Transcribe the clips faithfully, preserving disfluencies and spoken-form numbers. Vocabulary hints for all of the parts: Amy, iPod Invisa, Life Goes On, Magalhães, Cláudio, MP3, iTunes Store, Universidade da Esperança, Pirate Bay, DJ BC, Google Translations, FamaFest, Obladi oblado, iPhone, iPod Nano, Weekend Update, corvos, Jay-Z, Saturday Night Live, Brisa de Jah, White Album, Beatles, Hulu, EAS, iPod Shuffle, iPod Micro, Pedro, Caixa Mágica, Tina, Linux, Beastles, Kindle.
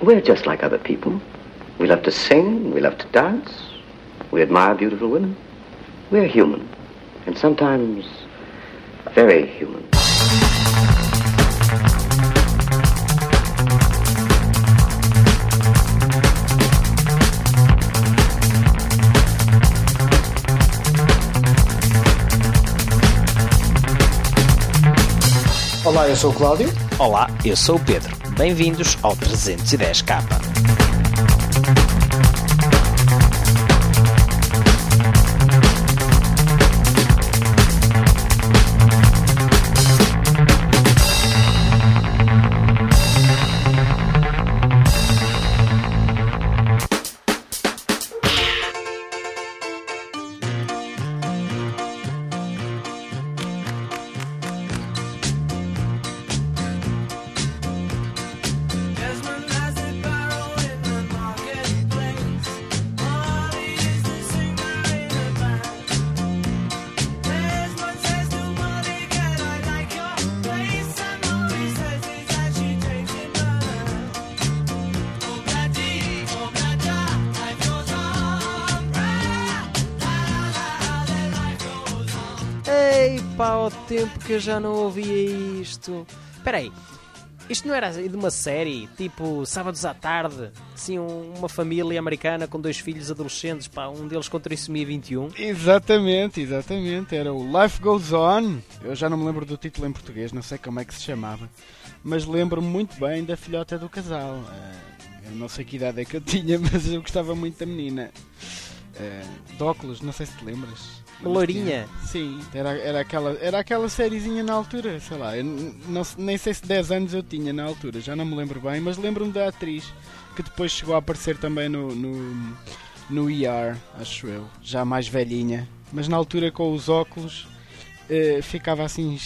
We're just like other people. We love to sing, we love to dance, we admire beautiful women. We're human, and sometimes very human. Olá, eu sou o Cláudio. Olá, eu sou o Pedro. Bem-vindos ao trezentos e dez K. Tempo que eu já não ouvia isto. Espera aí, isto não era de uma série, tipo, sábados à tarde, assim, um, uma família americana com dois filhos adolescentes, pá, um deles com trissomia vinte e um? Exatamente, exatamente, era o Life Goes On. Eu já não me lembro do título em português, não sei como é que se chamava, mas lembro-me muito bem da filhota do casal. Eu não sei que idade é que eu tinha, mas eu gostava muito da menina. De óculos, não sei se te lembras. Lourinha? Sim, era, era, aquela, era aquela sériezinha na altura, sei lá, eu não, nem sei se dez anos eu tinha na altura, já não me lembro bem, mas lembro-me da atriz, que depois chegou a aparecer também no, no, no E R, acho eu, já mais velhinha, mas na altura com os óculos eh, ficava assim,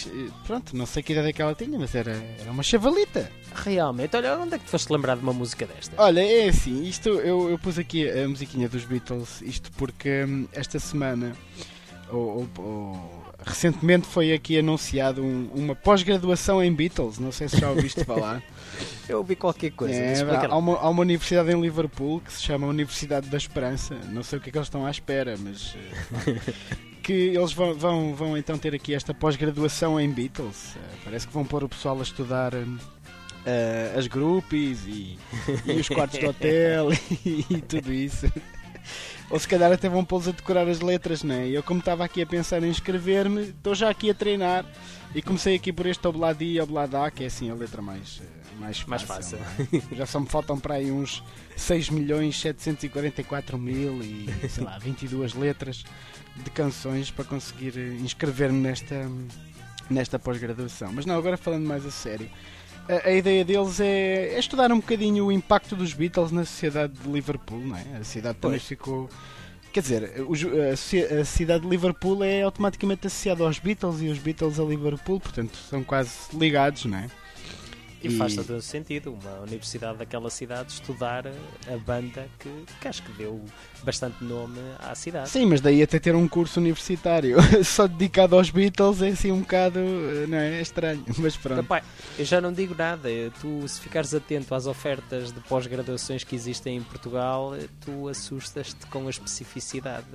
pronto, não sei que idade é que ela tinha, mas era, era uma chavalita. Realmente, olha, onde é que te foste lembrar de uma música desta? Olha, é assim, isto eu, eu pus aqui a musiquinha dos Beatles, isto porque hum, esta semana... Ou, ou, ou, recentemente foi aqui anunciado um, uma pós-graduação em Beatles, não sei se já ouviste falar. Eu ouvi qualquer coisa. É, há, uma, há uma universidade em Liverpool que se chama Universidade da Esperança, não sei o que é que eles estão à espera, mas que eles vão, vão, vão então ter aqui esta pós-graduação em Beatles. Parece que vão pôr o pessoal a estudar uh, as groupies e, e os quartos de hotel e, e tudo isso. Ou se calhar até vão pô-los a decorar as letras, não é? Eu, como estava aqui a pensar em escrever-me, estou já aqui a treinar e comecei aqui por este Obladi oblado, que é assim a letra mais, mais fácil. Mais fácil. É? Já só me faltam para aí uns seis milhões setecentos e quarenta e quatro mil e, sei lá, vinte e duas letras de canções para conseguir inscrever-me nesta, nesta pós-graduação. Mas não, agora falando mais a sério. A, a ideia deles é, é estudar um bocadinho o impacto dos Beatles na sociedade de Liverpool, não é? A cidade também ficou... Quer dizer, os, a, a cidade de Liverpool é automaticamente associada aos Beatles e os Beatles a Liverpool, portanto, são quase ligados, não é? E, e... faz todo sentido uma universidade daquela cidade estudar a banda que, que acho que deu bastante nome à cidade. Sim, mas daí até ter um curso universitário só dedicado aos Beatles é assim um bocado, não é? É estranho, mas pronto. Rapaz, eu já não digo nada. Tu, se ficares atento às ofertas de pós-graduações que existem em Portugal, tu assustas-te com a especificidade.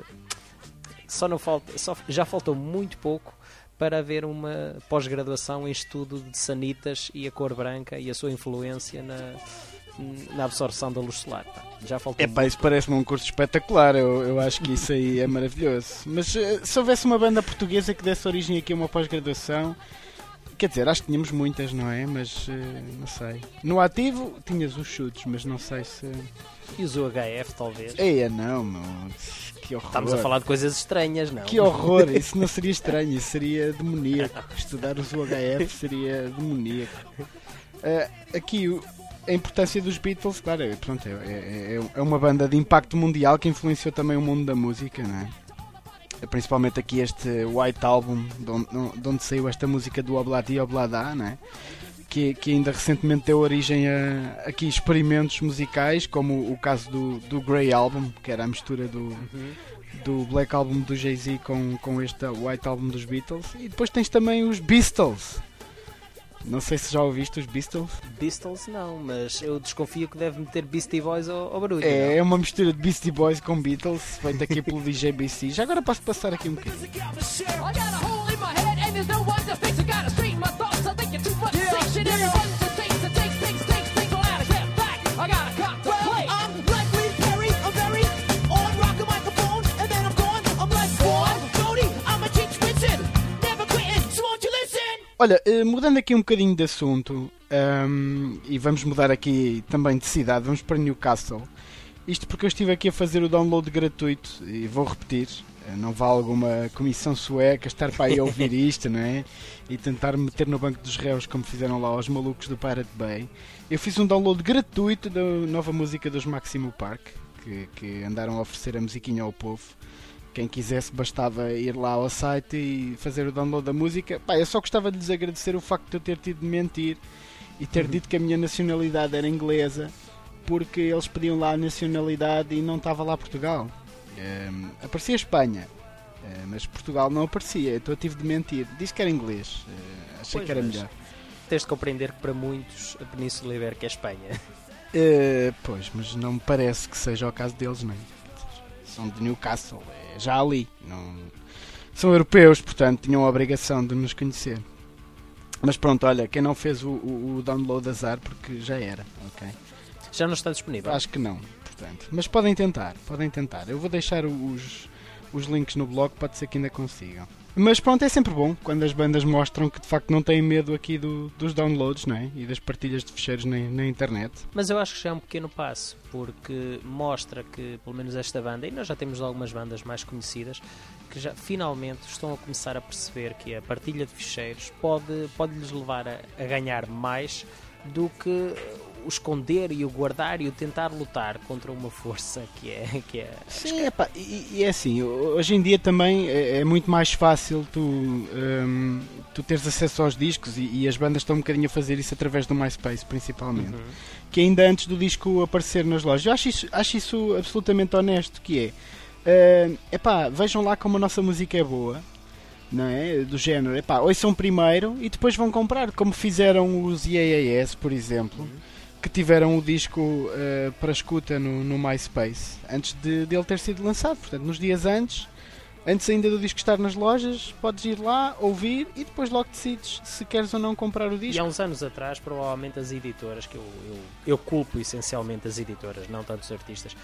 Só não falta, só, já faltou muito pouco para haver uma pós-graduação em estudo de sanitas e a cor branca e a sua influência na, na absorção da luz solar. Pá. Já faltou. Epá, isso parece-me um curso espetacular, eu, eu acho que isso aí é maravilhoso. Mas se houvesse uma banda portuguesa que desse origem aqui a uma pós-graduação, quer dizer, acho que tínhamos muitas, não é? Mas não sei. No ativo tinhas os Chutes, mas não sei se... E os U H F, talvez. É, não, mano. Que horror. Estamos a falar de coisas estranhas, não? Que horror, isso não seria estranho, isso seria demoníaco. Estudar os U H F seria demoníaco. Uh, aqui, a importância dos Beatles, claro, é, pronto, é, é, é uma banda de impacto mundial que influenciou também o mundo da música, não é? Principalmente aqui este White Album, de onde, de onde saiu esta música do Obladi Oblada, não é? Que, que ainda recentemente deu origem a, a aqui, experimentos musicais, como o caso do, do Grey Album, que era a mistura do, uhum. do Black Album do Jay-Z com, com este White Album dos Beatles. E depois tens também os Beastles, Não sei se já ouviste os Beastles. Beastles não, mas eu desconfio que deve meter Beastie Boys ao, ao barulho. É, não? É uma mistura de Beastie Boys com Beatles, feita aqui pelo D J B C. Já agora posso passar aqui um bocadinho. Olha, mudando aqui um bocadinho de assunto, um, e vamos mudar aqui também de cidade, vamos para Newcastle. Isto porque eu estive aqui a fazer o download gratuito, e vou repetir, não vá alguma comissão sueca estar para aí a ouvir isto, não é? E tentar meter no banco dos réus, como fizeram lá os malucos do Pirate Bay. Eu fiz um download gratuito da nova música dos Maximo Park, que, que andaram a oferecer a musiquinha ao povo. Quem quisesse bastava ir lá ao site e fazer o download da música. Pá, eu só gostava de lhes agradecer o facto de eu ter tido de mentir e ter uhum. dito que a minha nacionalidade era inglesa, porque eles pediam lá a nacionalidade e não estava lá Portugal. Um, aparecia Espanha, uh, mas Portugal não aparecia, então eu tive de mentir. Disse que era inglês, uh, achei pois que era melhor. Tens de compreender que para muitos a Península Ibérica é Espanha. Uh, pois, mas não me parece que seja o caso deles, não. São de Newcastle, é já ali. Não... São europeus, portanto, tinham a obrigação de nos conhecer. Mas pronto, olha, quem não fez o, o, o download azar, porque já era, ok? Já não está disponível? Acho que não, portanto. Mas podem tentar, podem tentar. Eu vou deixar os, os links no blog, pode ser que ainda consigam. Mas pronto, é sempre bom quando as bandas mostram que de facto não têm medo aqui do, dos downloads, não é? E das partilhas de ficheiros na, na internet. Mas eu acho que já é um pequeno passo, porque mostra que pelo menos esta banda, e nós já temos algumas bandas mais conhecidas, que já finalmente estão a começar a perceber que a partilha de ficheiros pode, pode lhes levar a, a ganhar mais do que o esconder e o guardar e o tentar lutar contra uma força que é... Que é... Sim, é pá, e, e é assim, hoje em dia também é, é muito mais fácil tu, um, tu teres acesso aos discos e, e as bandas estão um bocadinho a fazer isso através do MySpace, principalmente. Uhum. Que ainda antes do disco aparecer nas lojas. Eu acho isso, acho isso absolutamente honesto, que é... Uh, epá, vejam lá como a nossa música é boa. Não é? Do género, epá, ouçam primeiro e depois vão comprar, como fizeram os E A S, por exemplo, uhum. que tiveram o disco uh, para escuta no, no MySpace antes de, de ele ter sido lançado. Portanto, nos dias antes, antes ainda do disco estar nas lojas, podes ir lá, ouvir e depois logo decides se queres ou não comprar o disco. E há uns anos atrás, provavelmente as editoras, que eu, eu, eu culpo essencialmente as editoras, não tanto os artistas,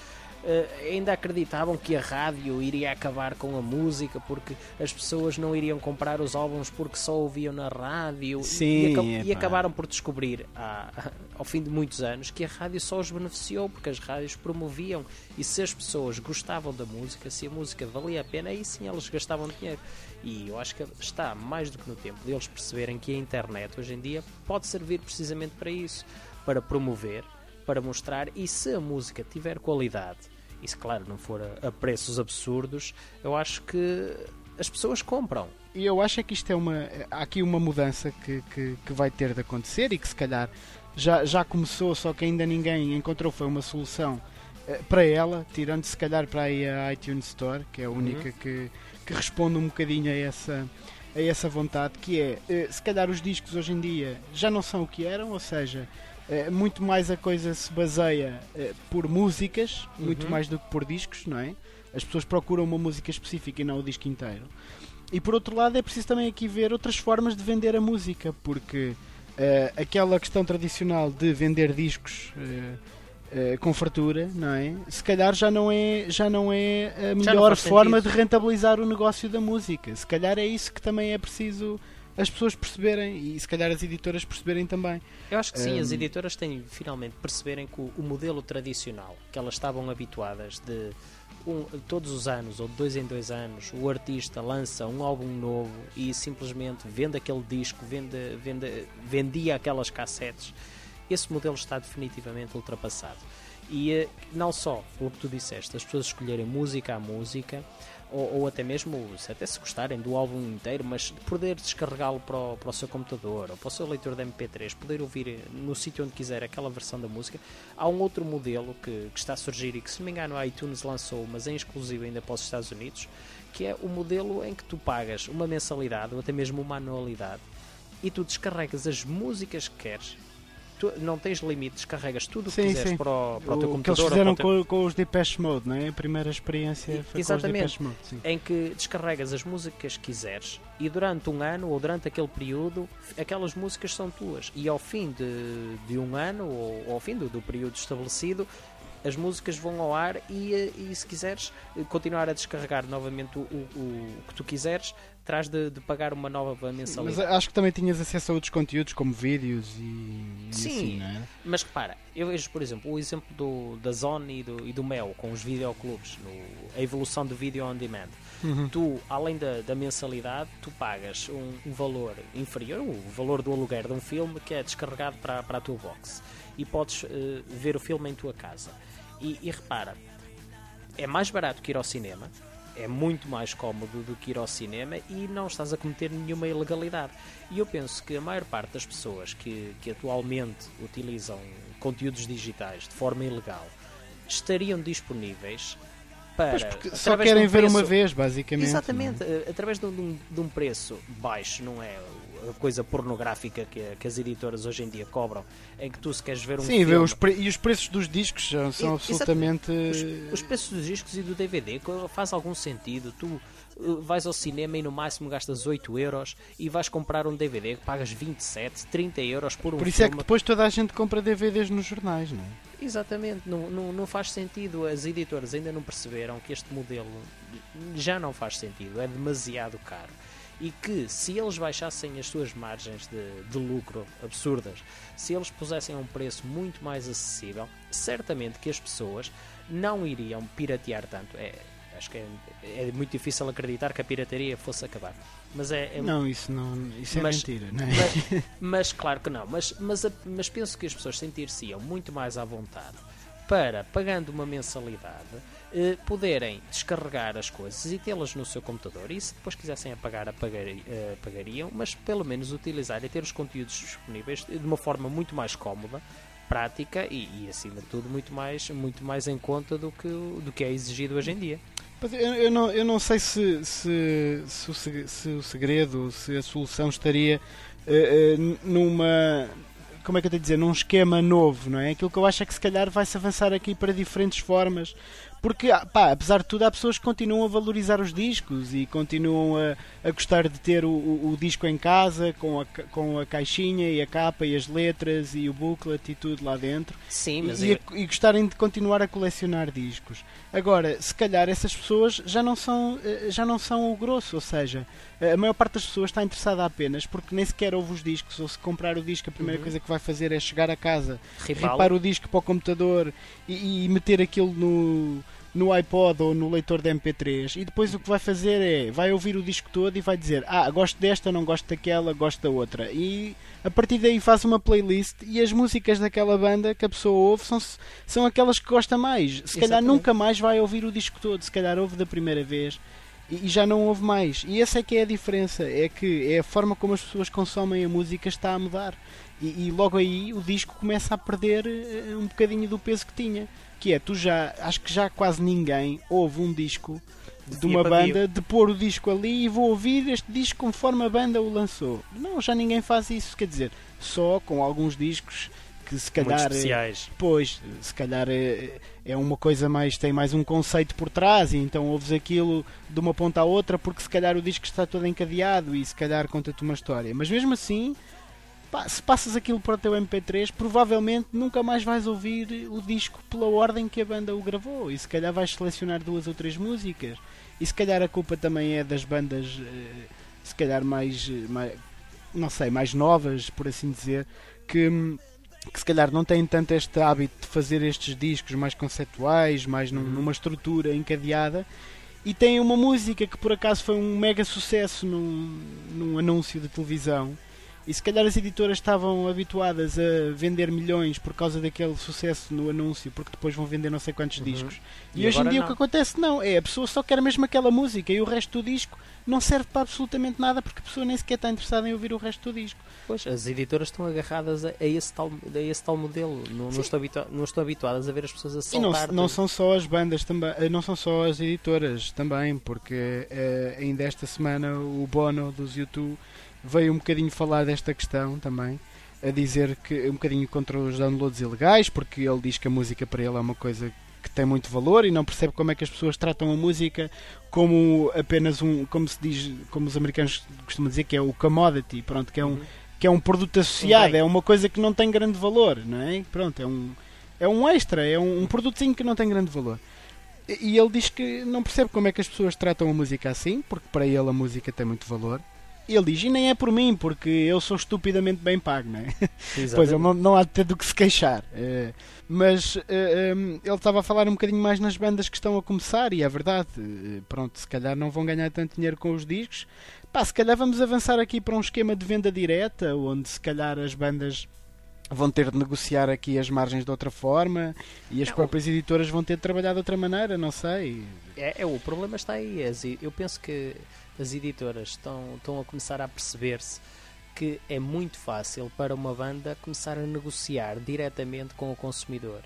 Uh, ainda acreditavam que a rádio iria acabar com a música porque as pessoas não iriam comprar os álbuns porque só ouviam na rádio. Sim, e, e, aca- e acabaram por descobrir ah, ao fim de muitos anos que a rádio só os beneficiou porque as rádios promoviam, e se as pessoas gostavam da música, se a música valia a pena, aí sim elas gastavam dinheiro. E eu acho que está mais do que no tempo deles perceberem que a internet hoje em dia pode servir precisamente para isso, para promover, para mostrar, e se a música tiver qualidade, e se claro não for a, a preços absurdos, eu acho que as pessoas compram. E eu acho que isto é uma, há aqui uma mudança que, que, que vai ter de acontecer e que se calhar já, já começou, só que ainda ninguém encontrou foi uma solução uh, para ela, tirando se calhar para aí a iTunes Store, que é a única uhum. que, que responde um bocadinho a essa, a essa vontade, que é, uh, se calhar os discos hoje em dia já não são o que eram, ou seja, muito mais a coisa se baseia uh, por músicas, muito uhum. mais do que por discos, não é? As pessoas procuram uma música específica e não o disco inteiro. E por outro lado é preciso também aqui ver outras formas de vender a música, porque uh, aquela questão tradicional de vender discos uh, uh, com fartura, não é? Se calhar já não é, já não é a melhor forma sentido. de rentabilizar o negócio da música. Se calhar é isso que também é preciso as pessoas perceberem, e se calhar as editoras perceberem também. Eu acho que sim, um... as editoras têm finalmente perceberem que o, o modelo tradicional, que elas estavam habituadas de um, todos os anos ou de dois em dois anos, o artista lança um álbum novo e simplesmente vende aquele disco, vende, vende, vendia aquelas cassetes, esse modelo está definitivamente ultrapassado. E não só pelo que tu disseste, as pessoas escolherem música a música, Ou, ou até mesmo, se até se gostarem do álbum inteiro, mas poder descarregá-lo para o, para o seu computador ou para o seu leitor de M P três, poder ouvir no sítio onde quiser aquela versão da música. Há um outro modelo que, que está a surgir e que, se não me engano, a iTunes lançou, mas em exclusivo ainda para os Estados Unidos, que é o modelo em que tu pagas uma mensalidade ou até mesmo uma anualidade e tu descarregas as músicas que queres. Tu não tens limites, carregas tudo o que quiseres sim. para o, para o, o teu computador. O que eles fizeram teu... com, com os Depeche Mode, não é? A primeira experiência foi exatamente, com os Depeche Mode. Sim. Em que descarregas as músicas que quiseres e durante um ano ou durante aquele período, aquelas músicas são tuas. E ao fim de, de um ano ou ao fim do, do período estabelecido, as músicas vão ao ar e, e se quiseres continuar a descarregar novamente o, o, o que tu quiseres, terás de, de pagar uma nova mensalidade. Mas acho que também tinhas acesso a outros conteúdos como vídeos e, e sim, assim, não é? Mas repara, eu vejo por exemplo o exemplo do, da Zone e do, e do Mel com os videoclubes, no, a evolução do vídeo on demand. Uhum. Tu, além da, da mensalidade, tu pagas um, um valor inferior, o valor do aluguer de um filme que é descarregado para, para a tua box e podes uh, ver o filme em tua casa. E, e repara, é mais barato que ir ao cinema, é muito mais cómodo do que ir ao cinema e não estás a cometer nenhuma ilegalidade. E eu penso que a maior parte das pessoas que, que atualmente utilizam conteúdos digitais de forma ilegal estariam disponíveis para... Pois, só querem um ver preço, uma vez, basicamente. Exatamente, é? Através de um, de um preço baixo, não é... A coisa pornográfica que, que as editoras hoje em dia cobram, em que tu se queres ver um sim, filme... Sim, pre- e os preços dos discos são, são e, absolutamente... Os, os preços dos discos e do D V D faz algum sentido. Tu uh, vais ao cinema e no máximo gastas oito euros e vais comprar um D V D que pagas vinte e sete, trinta euros por um filme. Por isso filme. É que depois toda a gente compra D V Ds nos jornais, não é? Exatamente, não, não, não faz sentido. As editoras ainda não perceberam que este modelo já não faz sentido, é demasiado caro. E que se eles baixassem as suas margens de, de lucro absurdas, se eles pusessem a um preço muito mais acessível, certamente que as pessoas não iriam piratear tanto. É, acho que é, é muito difícil acreditar que a pirataria fosse acabar. Mas é, é, não, isso, não, isso mas, é mentira. Não é? Mas, mas claro que não. Mas, mas, mas penso que as pessoas sentir-se-iam muito mais à vontade para, pagando uma mensalidade, eh, poderem descarregar as coisas e tê-las no seu computador, e se depois quisessem apagar, apagari, eh, apagariam, mas pelo menos utilizar e ter os conteúdos disponíveis de uma forma muito mais cómoda, prática e, e acima de tudo, muito mais, muito mais em conta do que, do que é exigido hoje em dia. Eu, eu, não, eu não sei se, se, se, se o segredo, se a solução estaria eh, eh, numa... como é que eu tenho a dizer, num esquema novo, não é? Aquilo que eu acho é que se calhar vai-se avançar aqui para diferentes formas, porque, pá, apesar de tudo, há pessoas que continuam a valorizar os discos e continuam a, a gostar de ter o, o, o disco em casa, com a, com a caixinha e a capa e as letras e o booklet e tudo lá dentro. Sim, mas e, eu... a, e gostarem de continuar a colecionar discos. Agora, se calhar essas pessoas já não são, já não são o grosso, ou seja, a maior parte das pessoas está interessada apenas porque nem sequer ouve os discos, ou se comprar o disco a primeira uhum. coisa que vai fazer é chegar a casa, ripar o disco para o computador e, e meter aquilo no, no iPod ou no leitor de M P três, e depois o que vai fazer é, vai ouvir o disco todo e vai dizer, ah, gosto desta, não gosto daquela, gosto da outra, e a partir daí faz uma playlist e as músicas daquela banda que a pessoa ouve são, são aquelas que gosta mais, se calhar exatamente. Nunca mais vai ouvir o disco todo, se calhar ouve da primeira vez e já não houve mais. E essa é que é a diferença, é que é a forma como as pessoas consomem a música está a mudar e, e logo aí o disco começa a perder um bocadinho do peso que tinha, que é, tu já, acho que já quase ninguém ouve um disco de uma banda, de pôr o disco ali e vou ouvir este disco conforme a banda o lançou. Não, já ninguém faz isso, quer dizer, só com alguns discos que se calhar, pois, se calhar é, é uma coisa mais, tem mais um conceito por trás e então ouves aquilo de uma ponta à outra porque se calhar o disco está todo encadeado e se calhar conta-te uma história, mas mesmo assim, pá, se passas aquilo para o teu M P três, provavelmente nunca mais vais ouvir o disco pela ordem que a banda o gravou e se calhar vais selecionar duas ou três músicas e se calhar a culpa também é das bandas se calhar mais, mais não sei, mais novas, por assim dizer, que que se calhar não têm tanto este hábito de fazer estes discos mais conceptuais, mais num, numa estrutura encadeada, e têm uma música que por acaso foi um mega sucesso num, num anúncio de televisão, e se calhar as editoras estavam habituadas a vender milhões por causa daquele sucesso no anúncio, porque depois vão vender não sei quantos uhum. discos. E, e hoje em dia não. O que acontece não, é a pessoa só quer mesmo aquela música e o resto do disco não serve para absolutamente nada porque a pessoa nem sequer está interessada em ouvir o resto do disco. Pois, as editoras estão agarradas a, a, esse, tal, a esse tal modelo, não, não, estou habitua- não estou habituadas a ver as pessoas a saltar. E não, não são só as bandas também, não são só as editoras também, porque uh, ainda esta semana o Bono dos U dois veio um bocadinho falar desta questão também, a dizer que um bocadinho contra os downloads ilegais, porque ele diz que a música para ele é uma coisa que tem muito valor e não percebe como é que as pessoas tratam a música como apenas um, como se diz, como os americanos costumam dizer, que é o commodity, pronto, que é um, uhum. que é um produto associado, okay. é uma coisa que não tem grande valor, não é? Pronto, é um, é um extra, é um, um produtinho que não tem grande valor. E ele diz que não percebe como é que as pessoas tratam a música assim, porque para ele a música tem muito valor. Ele diz, e nem é por mim, porque eu sou estupidamente bem pago, não é? Exatamente. Pois, não, não há de ter do que se queixar. É, mas é, um, ele estava a falar um bocadinho mais nas bandas que estão a começar, e é verdade, pronto, se calhar não vão ganhar tanto dinheiro com os discos. Pá, se calhar vamos avançar aqui para um esquema de venda direta, onde se calhar as bandas vão ter de negociar aqui as margens de outra forma e as não, próprias editoras vão ter de trabalhar de outra maneira, não sei. É, é o problema está aí. Eu penso que as editoras estão, estão a começar a perceber-se que é muito fácil para uma banda começar a negociar diretamente com o consumidor,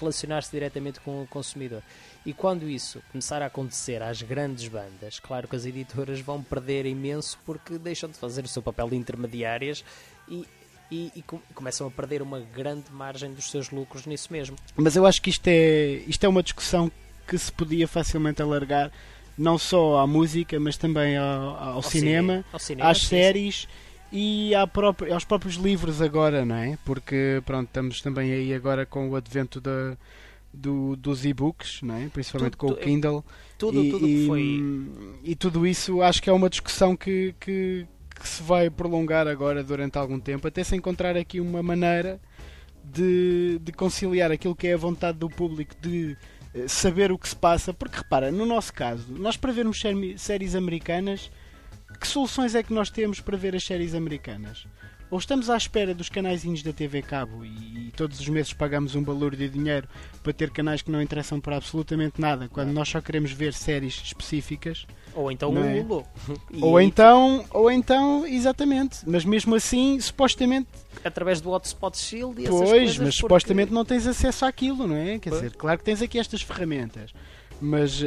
relacionar-se diretamente com o consumidor. E quando isso começar a acontecer às grandes bandas, claro que as editoras vão perder imenso, porque deixam de fazer o seu papel de intermediárias e E, e começam a perder uma grande margem dos seus lucros nisso mesmo. Mas eu acho que isto é, isto é uma discussão que se podia facilmente alargar, não só à música, mas também ao, ao, ao, cinema, cine, ao cinema, às séries e à própria, aos próprios livros agora, não é? Porque pronto, estamos também aí agora com o advento da, do, dos e-books, não é? Principalmente tudo, com o Kindle. Tudo, e, tudo que foi... E, e tudo isso acho que é uma discussão que... que que se vai prolongar agora durante algum tempo, até se encontrar aqui uma maneira de, de conciliar aquilo que é a vontade do público de saber o que se passa, porque repara, no nosso caso, nós para vermos séries americanas, que soluções é que nós temos para ver as séries americanas? Ou estamos à espera dos canaizinhos da T V Cabo e, e todos os meses pagamos um valor de dinheiro para ter canais que não interessam para absolutamente nada, quando nós só queremos ver séries específicas. Ou então o Hulu. É? Ou então, ou então, exatamente. Mas mesmo assim, supostamente... Através do Hotspot Shield e essas pois, coisas... Pois, mas porque... supostamente não tens acesso àquilo, não é? Quer pois. dizer, claro que tens aqui estas ferramentas. Mas,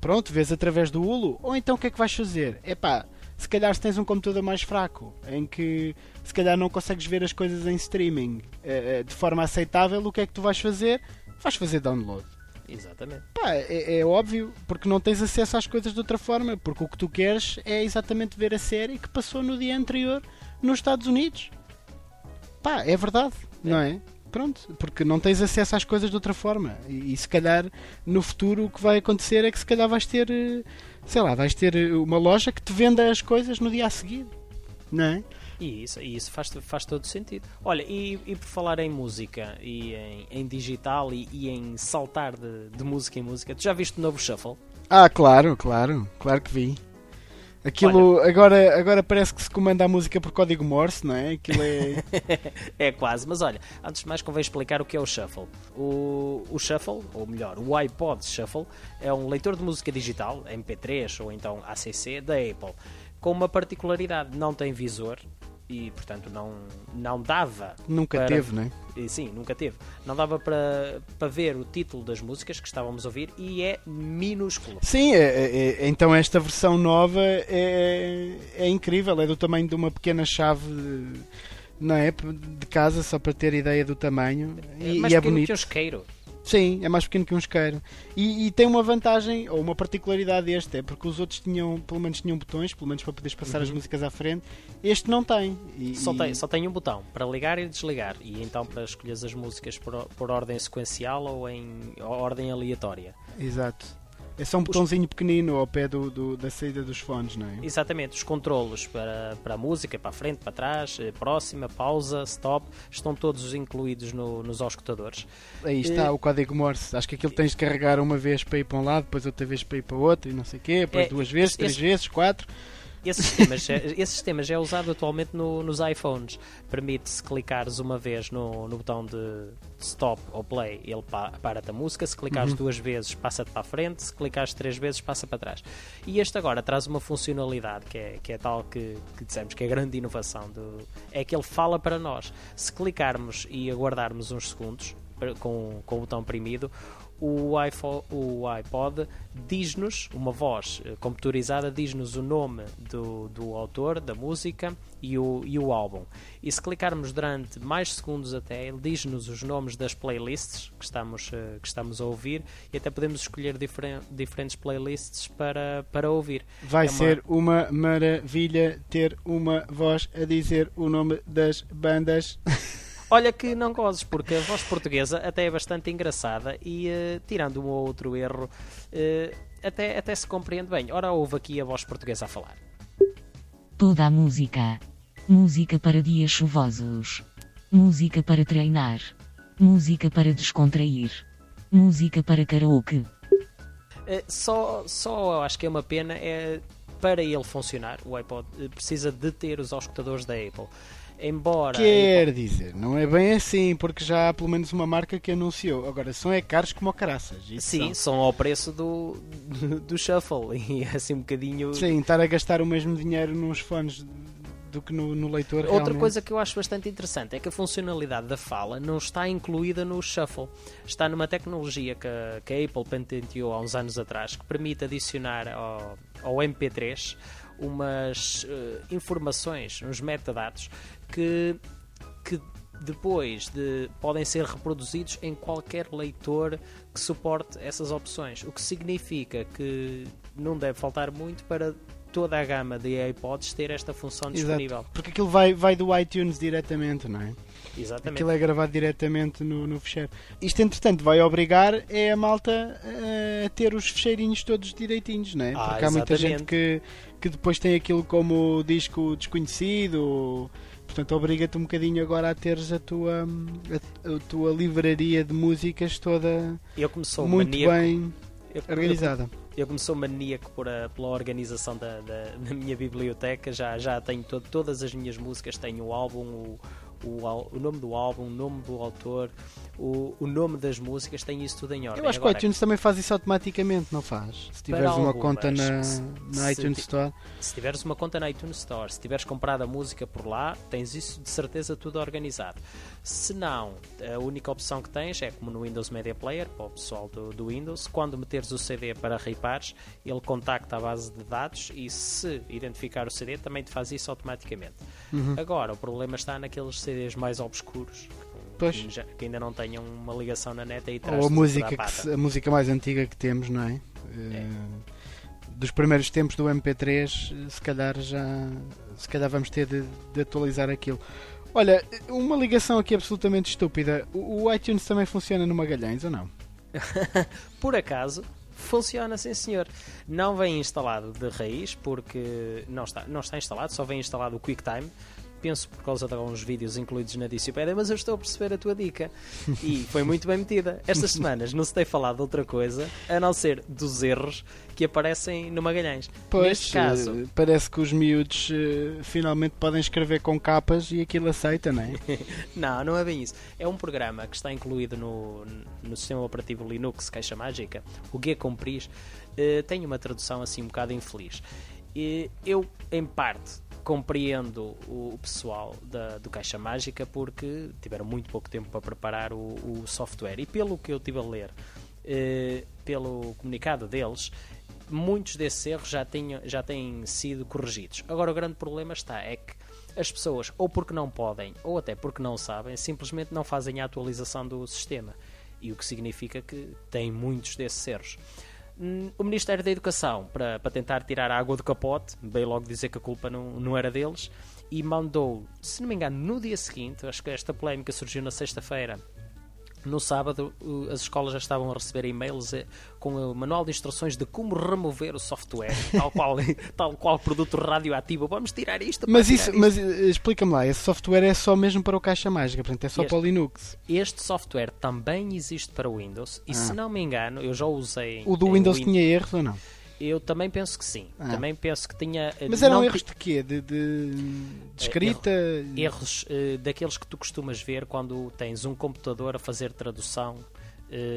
pronto, vês através do Hulu. Ou então o que é que vais fazer? Epá, se calhar se tens um computador mais fraco, em que se calhar não consegues ver as coisas em streaming de forma aceitável, o que é que tu vais fazer? Vais fazer download. Exatamente. Pá, é, é óbvio, porque não tens acesso às coisas de outra forma, porque o que tu queres é exatamente ver a série que passou no dia anterior nos Estados Unidos. Pá, é verdade, é. não é? Pronto, porque não tens acesso às coisas de outra forma. E, e se calhar no futuro o que vai acontecer é que se calhar vais ter, sei lá, vais ter uma loja que te venda as coisas no dia a seguir, não é? E isso, e isso faz, faz todo sentido. Olha, e, e por falar em música e em, em digital e, e em saltar de, de música em música, tu já viste o novo Shuffle? Ah, claro, claro, claro que vi. Aquilo agora, agora parece que se comanda a música por código Morse, não é? Aquilo é... é quase, mas olha, antes de mais convém explicar o que é o Shuffle. O, o Shuffle, ou melhor, o iPod Shuffle, é um leitor de música digital, M P três ou então A C C, da Apple, com uma particularidade, não tem visor e, portanto, não, não dava... Nunca para... teve, não é? Sim, nunca teve. Não dava para, para ver o título das músicas que estávamos a ouvir e é minúsculo. Sim, é, é, então esta versão nova é, é incrível, é do tamanho de uma pequena chave... Não é? De casa, só para ter ideia do tamanho. E é, mais e é bonito. Que um isqueiro. Sim, é mais pequeno que um isqueiro. E, e tem uma vantagem, ou uma particularidade este, é porque os outros tinham, pelo menos tinham botões, pelo menos para poderes passar uhum. as músicas à frente. Este não tem. E, só, e... tem só tem um botão, para ligar e desligar. E então para escolher as músicas por, por ordem sequencial ou em ou ordem aleatória. Exato. É só um os... botãozinho pequenino ao pé do, do, da saída dos fones, não é? Exatamente. Os controlos para, para a música, para a frente, para trás, próxima, pausa, stop, estão todos incluídos no, nos auscultadores. Aí está e... o código Morse. Acho que aquilo tens de carregar uma vez para ir para um lado, depois outra vez para ir para o outro, e não sei o quê, depois é, duas vezes, esse... três vezes, quatro... Esse sistema, já, esse sistema já é usado atualmente no, nos iPhones. Permite-se clicares uma vez no, no botão de stop ou play, ele pa, para-te a música. Se clicares uhum. duas vezes, passa-te para a frente. Se clicares três vezes, passa para trás. E este agora traz uma funcionalidade que é, que é tal que, que dissemos que é a grande inovação do, é que ele fala para nós. Se clicarmos e aguardarmos uns segundos com, com o botão premido, o, iPhone, o iPod diz-nos, uma voz computurizada diz-nos o nome do, do autor, da música e o, e o álbum. E se clicarmos durante mais segundos até, ele diz-nos os nomes das playlists que estamos, que estamos a ouvir, e até podemos escolher diferen, diferentes playlists para, para ouvir. Vai é uma... ser uma maravilha ter uma voz a dizer o nome das bandas. Olha que não gozes, porque a voz portuguesa até é bastante engraçada e, uh, tirando um ou outro erro, uh, até, até se compreende bem. Ora, ouve aqui a voz portuguesa a falar. Toda a música. Música para dias chuvosos. Música para treinar. Música para descontrair. Música para karaoke. Uh, só, só acho que é uma pena, é, para ele funcionar, o iPod precisa de ter os auscultadores da Apple. Embora quer dizer, não é bem assim, porque já há pelo menos uma marca que anunciou. Agora, são é caros como o caraças. Sim, são. são ao preço do, do Shuffle. E assim um bocadinho... Sim, estar a gastar o mesmo dinheiro nos fones do que no, no leitor. Outra realmente. Coisa que eu acho bastante interessante é que a funcionalidade da fala não está incluída no Shuffle. Está numa tecnologia que a, que a Apple patenteou há uns anos atrás, que permite adicionar ao, ao M P três umas uh, informações, uns metadados que, que depois de, podem ser reproduzidos em qualquer leitor que suporte essas opções, o que significa que não deve faltar muito para toda a gama de iPods ter esta função disponível. Exato, porque aquilo vai, vai do iTunes diretamente, não é? Exatamente. Aquilo é gravado diretamente no, no fecheiro. Isto, entretanto, vai obrigar é a malta a ter os fecheirinhos todos direitinhos, não é? Ah, porque há exatamente. Muita gente que, que depois tem aquilo como disco desconhecido. Portanto, obriga-te um bocadinho agora a teres a tua, a, a tua livraria de músicas toda eu muito maníaco, bem eu, organizada. Eu, eu comecei maníaco por a, pela organização da, da, da minha biblioteca. Já, já tenho to, todas as minhas músicas, tenho o álbum, o, O, o nome do álbum, o nome do autor, o, o nome das músicas, tem isso tudo em ordem. Eu acho que o iTunes também faz isso automaticamente, não faz? Se tiveres algumas, uma conta na, se, na iTunes se, Store. Se tiveres uma conta na iTunes Store, se tiveres comprado a música por lá, tens isso de certeza tudo organizado. Se não, a única opção que tens é como no Windows Media Player, para o pessoal do, do Windows, quando meteres o C D para ripares, ele contacta a base de dados e se identificar o C D, também te faz isso automaticamente. Uhum. Agora, o problema está naqueles C Ds mais obscuros, que, já, que ainda não tenham uma ligação na net e ou a música, que se, a música mais antiga que temos, não é? é. Uh, dos primeiros tempos do M P três, se calhar já se calhar vamos ter de, de atualizar aquilo. Olha, uma ligação aqui absolutamente estúpida. O, o iTunes também funciona no Magalhães ou não? Por acaso funciona, sim senhor. Não vem instalado de raiz, porque não está, não está instalado, só vem instalado o QuickTime. Penso por causa de alguns vídeos incluídos na Dicipédia, mas eu estou a perceber a tua dica e foi muito bem metida. Estas semanas não se tem falado de outra coisa a não ser dos erros que aparecem no Magalhães. Pois, neste caso, parece que os miúdos uh, finalmente podem escrever com capas e aquilo aceita, não é? Não, não é bem isso. É um programa que está incluído no, no sistema operativo Linux, Caixa Mágica, o G-Compris, uh, tem uma tradução assim um bocado infeliz. E eu, em parte, compreendo o pessoal da, do Caixa Mágica, porque tiveram muito pouco tempo para preparar o, o software e pelo que eu estive a ler, eh, pelo comunicado deles, muitos desses erros já, tinham, já têm sido corrigidos. Agora o grande problema está é que as pessoas, ou porque não podem ou até porque não sabem, simplesmente não fazem a atualização do sistema, e o que significa que têm muitos desses erros. O Ministério da Educação, para, para tentar tirar a água do capote, veio logo dizer que a culpa não, não era deles, e mandou, se não me engano, no dia seguinte, acho que esta polémica surgiu na sexta-feira, no sábado as escolas já estavam a receber e-mails com o manual de instruções de como remover o software, tal qual, tal qual produto radioativo. Vamos tirar isto. Mas, tirar isso, isto. Mas explica-me lá, esse software é só mesmo para o Caixa Mágica, portanto é só este, para o Linux? Este software também existe para o Windows e ah. se não me engano, eu já usei... O do Windows, Windows tinha erros ou não? Eu também penso que sim. Ah. Também penso que tinha... Mas eram não... erros de quê? De, de, de escrita? Erros, erros uh, daqueles que tu costumas ver quando tens um computador a fazer tradução uh,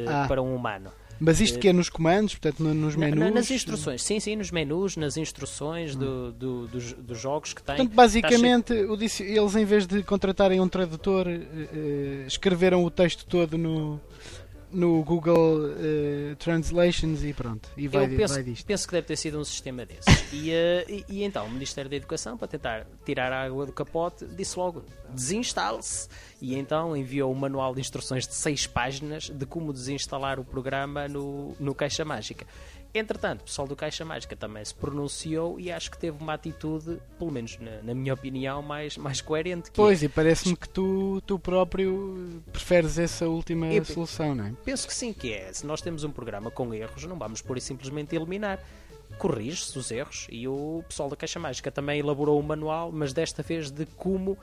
ah. para um humano. Mas isto que é nos comandos, portanto, nos menus? Na, nas instruções, sim, sim, nos menus, nas instruções do, do, dos, dos jogos que têm. Portanto, basicamente, che... eles em vez de contratarem um tradutor, uh, escreveram o texto todo no... no Google uh, Translations e pronto. E vai, eu penso, vai disto. Penso que deve ter sido um sistema desses. E, uh, e, e então o Ministério da Educação, para tentar tirar a água do capote, disse logo: desinstale-se. E então enviou um manual de instruções de seis páginas de como desinstalar o programa no, no Caixa Mágica. Entretanto, o pessoal do Caixa Mágica também se pronunciou e acho que teve uma atitude, pelo menos na, na minha opinião, mais, mais coerente. Que pois, é. E parece-me que tu, tu próprio preferes essa última eu, solução, não é? Penso que sim, que é. Se nós temos um programa com erros, não vamos pura e simplesmente eliminar. Corrige-se os erros e o pessoal da Caixa Mágica também elaborou um manual, mas desta vez de como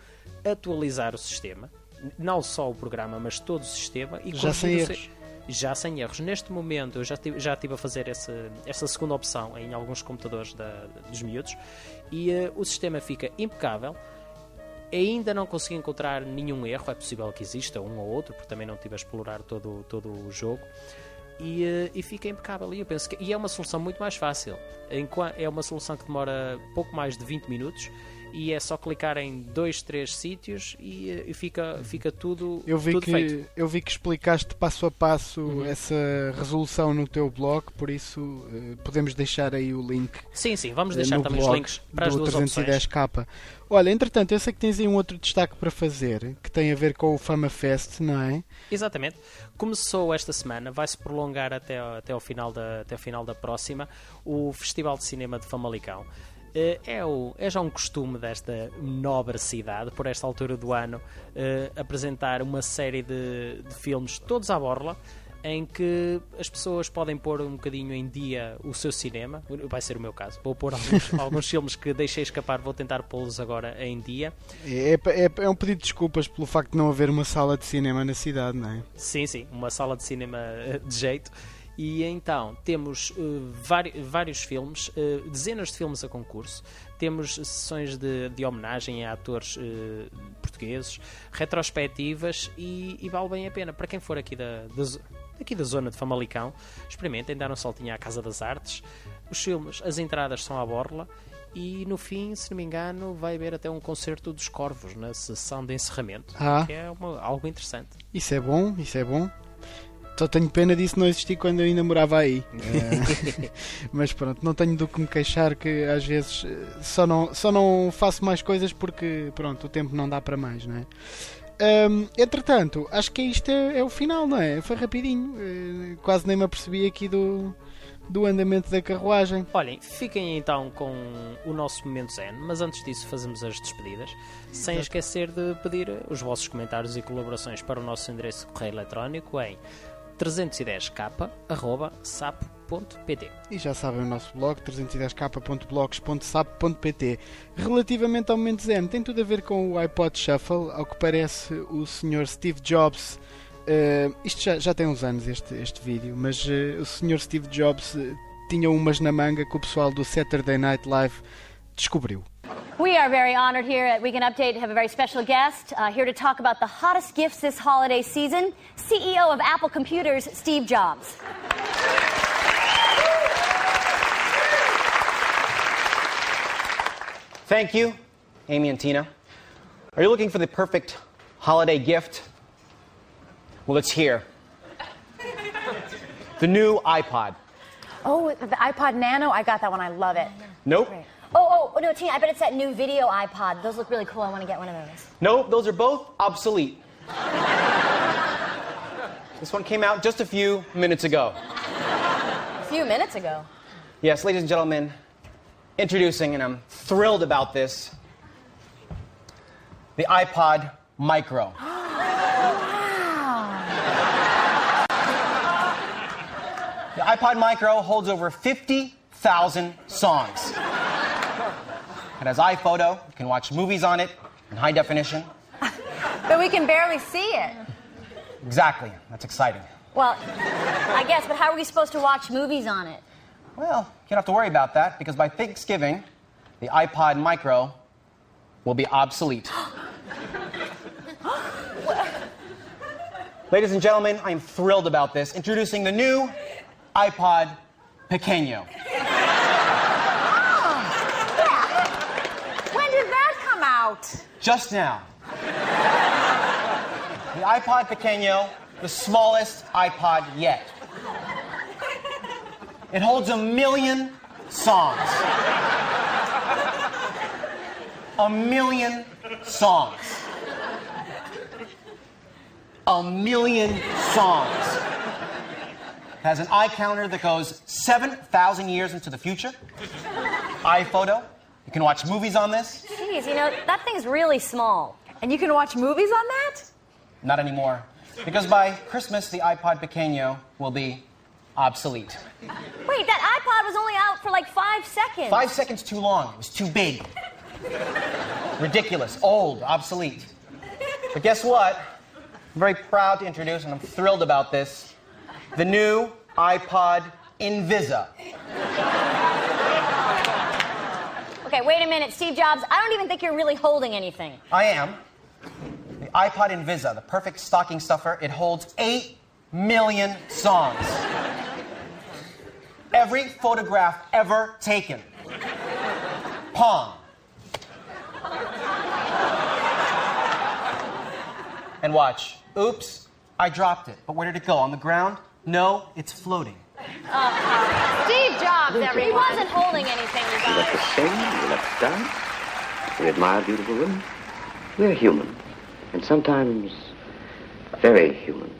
atualizar o sistema. Não só o programa, mas todo o sistema. E já sem erros. Já sem erros. Neste momento eu já estive já tive a fazer essa, essa segunda opção em alguns computadores da, dos miúdos e uh, o sistema fica impecável. Ainda não consegui encontrar nenhum erro. É possível que exista um ou outro, porque também não estive a explorar todo, todo o jogo. E, uh, e fica impecável. E eu penso que e é uma solução muito mais fácil. É uma solução que demora pouco mais de vinte minutos. E é só clicar em dois, três sítios e, e fica, fica tudo, eu vi tudo que, feito. Eu vi que explicaste passo a passo uhum. essa resolução no teu blog, por isso uh, podemos deixar aí o link. Sim, sim, vamos deixar uh, também os links para as duas trezentos e dez K. Opções. Olha, entretanto, eu sei que tens aí um outro destaque para fazer, que tem a ver com o Fama Fest, não é? Exatamente. Começou esta semana, vai-se prolongar até, até, ao final da, até ao final da próxima, o Festival de Cinema de Famalicão. É, o, é já um costume desta nobre cidade, por esta altura do ano, eh, apresentar uma série de, de filmes, todos à borla, em que as pessoas podem pôr um bocadinho em dia o seu cinema. Vai ser o meu caso. Vou pôr alguns, alguns filmes que deixei escapar, vou tentar pô-los agora em dia. É, é, é um pedido de desculpas pelo facto de não haver uma sala de cinema na cidade, não é? Sim, sim, uma sala de cinema de jeito. E então temos uh, vari- vários filmes, uh, dezenas de filmes a concurso, temos sessões de, de homenagem a atores uh, portugueses, retrospectivas e, e vale bem a pena. Para quem for aqui da, da, aqui da zona de Famalicão, experimentem dar um saltinho à Casa das Artes. Os filmes, as entradas são à borla e no fim, se não me engano, vai haver até um concerto dos Corvos na sessão de encerramento, ah. que é uma, algo interessante. Isso é bom, isso é bom. Só tenho pena disso não existir quando eu ainda morava aí. É. Mas pronto, não tenho do que me queixar, que às vezes só não, só não faço mais coisas porque pronto, o tempo não dá para mais, não é? Um, entretanto, acho que isto é, é o final, não é? Foi rapidinho, quase nem me apercebi aqui do, do andamento da carruagem. Olhem, fiquem então com o nosso momento zen, mas antes disso fazemos as despedidas, sem Exato. Esquecer de pedir os vossos comentários e colaborações para o nosso endereço de correio eletrónico em trezentos e dez k arroba sapo ponto p t. E já sabem o nosso blog, trezentos e dez k ponto blogs ponto sapo ponto p t. Relativamente ao momento zen, tem tudo a ver com o iPod Shuffle. Ao que parece, o senhor Steve Jobs, uh, isto já, já tem uns anos este, este vídeo, mas uh, o senhor Steve Jobs uh, tinha umas na manga que o pessoal do Saturday Night Live descobriu. We are very honored here at Weekend Update to have a very special guest uh, here to talk about the hottest gifts this holiday season, C E O of Apple Computers, Steve Jobs. Thank you, Amy and Tina. Are you looking for the perfect holiday gift? Well, it's here. The new iPod. Oh, the iPod Nano? I got that one. I love it. Nope. Great. Oh, oh, no, Tina, I bet it's that new video iPod. Those look really cool. I want to get one of those. Nope, those are both obsolete. This one came out just a few minutes ago. A few minutes ago? Yes, ladies and gentlemen, introducing, and I'm thrilled about this, the iPod Micro. Wow. The iPod Micro holds over fifty thousand songs. It has iPhoto. You can watch movies on it in high definition. But we can barely see it. Exactly. That's exciting. Well, I guess, but how are we supposed to watch movies on it? Well, you don't have to worry about that, because by Thanksgiving, the iPod Micro will be obsolete. Ladies and gentlemen, I am thrilled about this. Introducing the new iPod Pequeño. Just now. The iPod Pequeño the smallest iPod yet. It holds a million songs. A million songs. A million songs. It has an eye counter that goes seven thousand years into the future. iPhoto. You can watch movies on this. Jeez, you know, that thing's really small. And you can watch movies on that? Not anymore. Because by Christmas, the iPod Pequeño will be obsolete. Wait, that iPod was only out for like five seconds. Five seconds too long. It was too big. Ridiculous, old, obsolete. But guess what? I'm very proud to introduce, and I'm thrilled about this, the new iPod Invisa. Okay, wait a minute, Steve Jobs. I don't even think you're really holding anything. I am. The iPod Invisa, the perfect stocking stuffer. It holds eight million songs. Every photograph ever taken. Palm. And watch. Oops, I dropped it. But where did it go? On the ground? No, it's floating. Uh, Steve Jobs, everyone. He wasn't holding anything, you guys. We left the sing, we left the dance, we admire beautiful women. We're human, and sometimes very human.